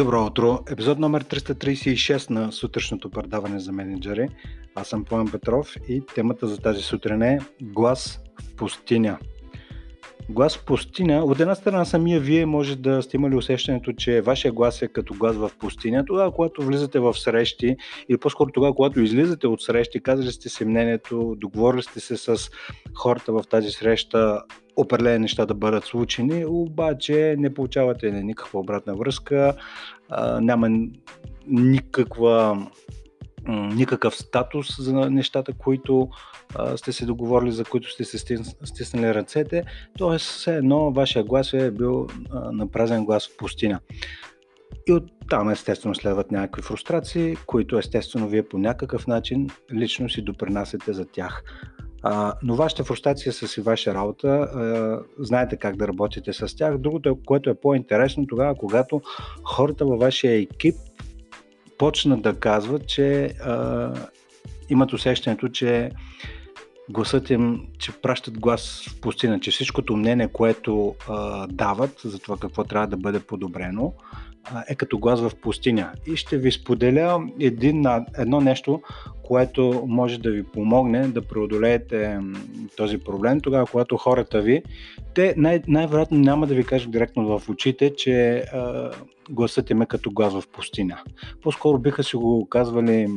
Добро утро! Епизод номер 336 на сутрешното предаване за менеджери. Аз съм План Петров и темата за тази сутрин е Глас в пустиня. Глас в пустиня. От една страна самия вие може да сте имали усещането, че вашия глас е като глас в пустиня. Тогава, когато влизате в срещи или по-скоро тогава, когато излизате от срещи, казали сте си мнението, договорили сте се с хората в тази среща, определени неща да бъдат случени, обаче не получавате никаква обратна връзка, няма никакъв статус за нещата, които сте се договорили, за които сте се стиснали ръцете, т.е. все едно вашия глас е бил на празен глас в пустиня. И оттам естествено следват някакви фрустрации, които естествено вие по някакъв начин лично си допринасяте за тях. Но вашата фрустрация са си ваша работа, знаете как да работите с тях. Другото, което е по-интересно, тогава когато хората във вашия екип почнат да казват, че имат усещането, че гласът им, че пращат глас в пустиня, че всичкото мнение, което дават за това какво трябва да бъде подобрено, е като глас в пустиня. И ще ви споделя едно нещо, което може да ви помогне да преодолеете този проблем. Тогава, когато хората ви, те най-вероятно няма да ви кажат директно в очите, че гласът им е като глас в пустиня. По-скоро биха си го казвали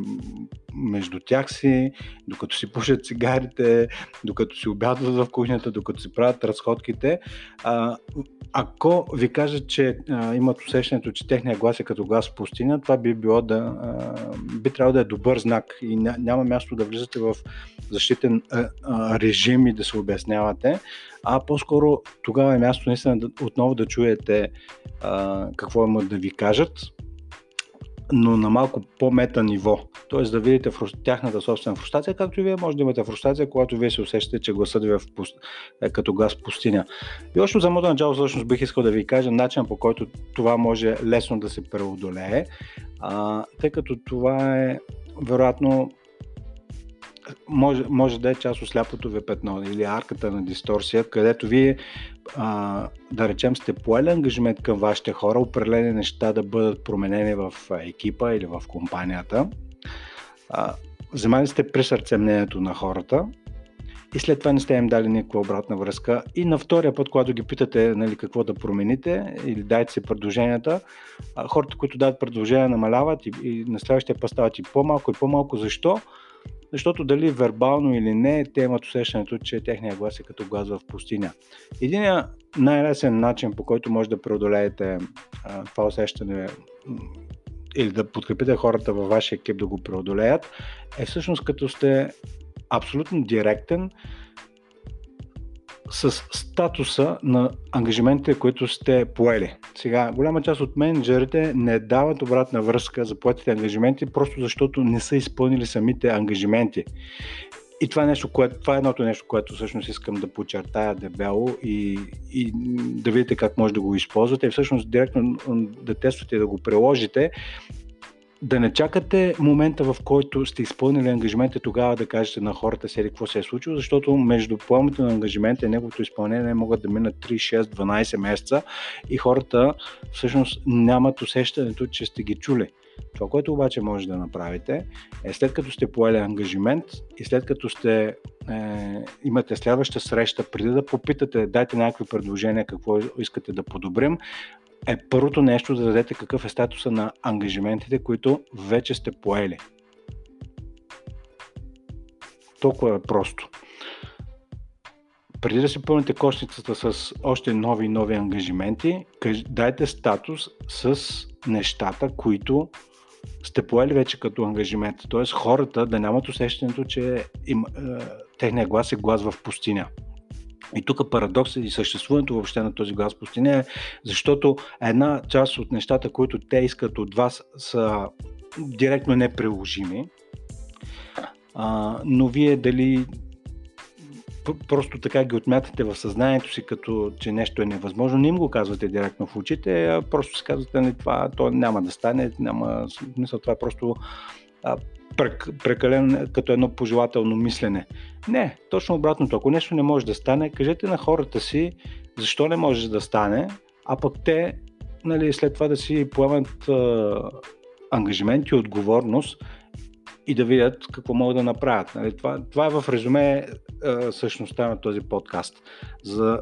между тях си, докато си пушат цигарите, докато си обядват в кухнята, докато си правят разходките. Ако ви кажат, че имат усещането, че техният глас е като глас в пустиня, това би трябвало да е добър знак и няма място да влизате в защитен режим и да се обяснявате, а по-скоро тогава е място наистина отново да чуете какво имат да ви кажат, но на малко по-мета ниво. Т.е. да видите тяхната собствена фрустрация, както и вие може да имате фрустрация, когато вие се усещате, че гласът ви е като глас в пустиня. И още от самото начало всъщност бих искал да ви кажа начинът, по който това може лесно да се преодолее, тъй като това е вероятно може да е част от сляпото ви петно или арката на дисторсия, където вие, да речем, сте поели ангажимент към вашите хора, определени неща да бъдат променени в екипа или в компанията. Вземали сте при сърце мнението на хората и след това не сте им дали никаква обратна връзка. И на втория път, когато ги питате какво да промените или дайте си предложенията, хората, които дадат предложения, намаляват и на следващия път стават и по-малко и по-малко. Защо? Защото дали вербално или не, те имат усещането, че техният глас е като глас в пустиня. Единият най-лесен начин, по който може да преодолеете това усещане или да подкрепите хората във вашия екип да го преодолеят, е всъщност като сте абсолютно директен с статуса на ангажиментите, които сте поели. Сега, голяма част от менеджерите не дават обратна връзка за поетите ангажименти, просто защото не са изпълнили самите ангажименти. И това е едното нещо, което всъщност искам да подчертая дебело и да видите как може да го използвате и всъщност директно да тествате и да го приложите. Да не чакате момента, в който сте изпълнили ангажимента, тогава да кажете на хората си какво се е случило, защото между поемането на ангажимента и неговото изпълнение могат да минат 3, 6, 12 месеца и хората всъщност нямат усещането, че сте ги чули. Това, което обаче може да направите, е след като сте поели ангажимент и след като имате следваща среща, преди да попитате, дайте някакви предложения, какво искате да подобрим, е първото нещо да дадете какъв е статуса на ангажиментите, които вече сте поели. Толкова е просто. Преди да си пълните кошницата с още нови и нови ангажименти, дайте статус с нещата, които сте поели вече като ангажимент. Т.е. хората да нямат усещането, че техният глас е глас в пустиня. И тук парадоксът и съществуването въобще на този глас в пустиня е, защото една част от нещата, които те искат от вас, са директно неприложими, но вие дали просто така ги отмятате в съзнанието си, като че нещо е невъзможно, не им го казвате директно в очите, а просто си казвате, то няма да стане, това е просто прекалено като едно пожелателно мислене. Не, точно обратното. Ако нещо не може да стане, кажете на хората си защо не може да стане, а пък те нали, след това да си поемат ангажимент и отговорност и да видят какво могат да направят. Нали. Това е в резюме същността на този подкаст. За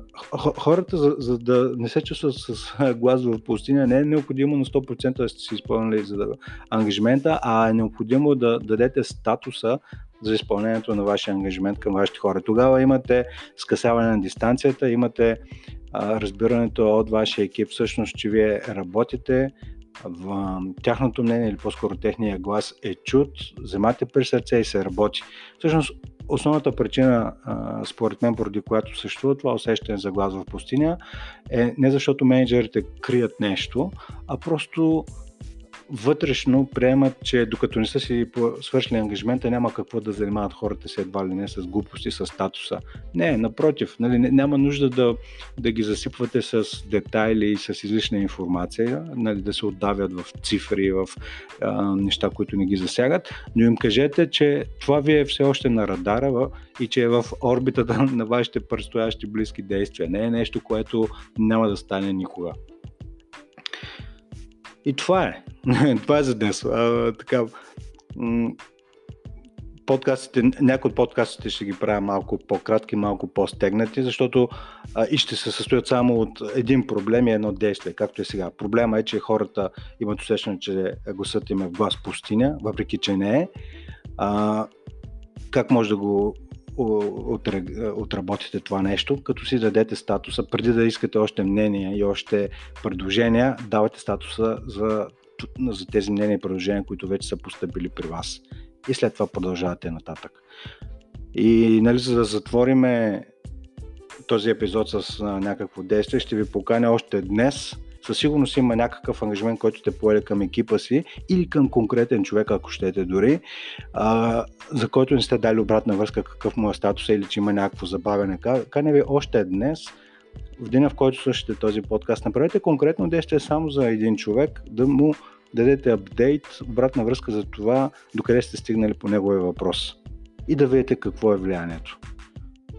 хората, за да не се чувстват с глас в пустиня, не е необходимо на 100% да сте си изпълнили за ангажимента, а е необходимо да дадете статуса за изпълнението на вашия ангажимент към вашите хора. Тогава имате скъсяване на дистанцията, имате разбирането от вашия екип, всъщност, че вие работите, в тяхното мнение или по-скоро техния глас е чут, вземате при сърце и се работи. Всъщност, основната причина, според мен, поради която съществува това усещане за глас в пустиня, е не защото менеджерите крият нещо, а просто вътрешно приемат, че докато не са си свършили ангажимента, няма какво да занимават хората си едва ли не с глупости, с статуса. Не, напротив, нали, няма нужда да ги засипвате с детайли и с излишна информация, нали, да се отдавят в цифри, в неща, които не ги засягат, но им кажете, че това ви е все още на радара и че е в орбитата на вашите предстоящи близки действия. Не е нещо, което няма да стане никога. И това е. Това е за днес. Някои от подкастите ще ги правя малко по-кратки, малко по-стегнати, защото и ще се състоят само от един проблем и едно действие, както е сега. Проблема е, че хората имат усещане, че гласът им е в глас пустиня, въпреки че не е. Как може да го отработите това нещо, като си дадете статуса, преди да искате още мнения и още предложения, давате статуса за тези мнения и предложения, които вече са постъпили при вас. И след това продължавате нататък. И нали, за да затвориме този епизод с някакво действие, ще ви поканя още днес. Със сигурност има някакъв ангажимент, който сте поели към екипа си или към конкретен човек, ако щете дори, за който не сте дали обратна връзка какъв му е статус или че има някакво забавяне. Каня ви още днес, в деня, в който слушате този подкаст, направете конкретно действие само за един човек, да му дадете апдейт, обратна връзка за това, докъде сте стигнали по неговия въпрос и да видите какво е влиянието.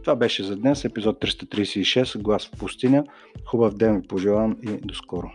Това беше за днес, епизод 336, Глас в пустиня. Хубав ден ви пожелавам и до скоро!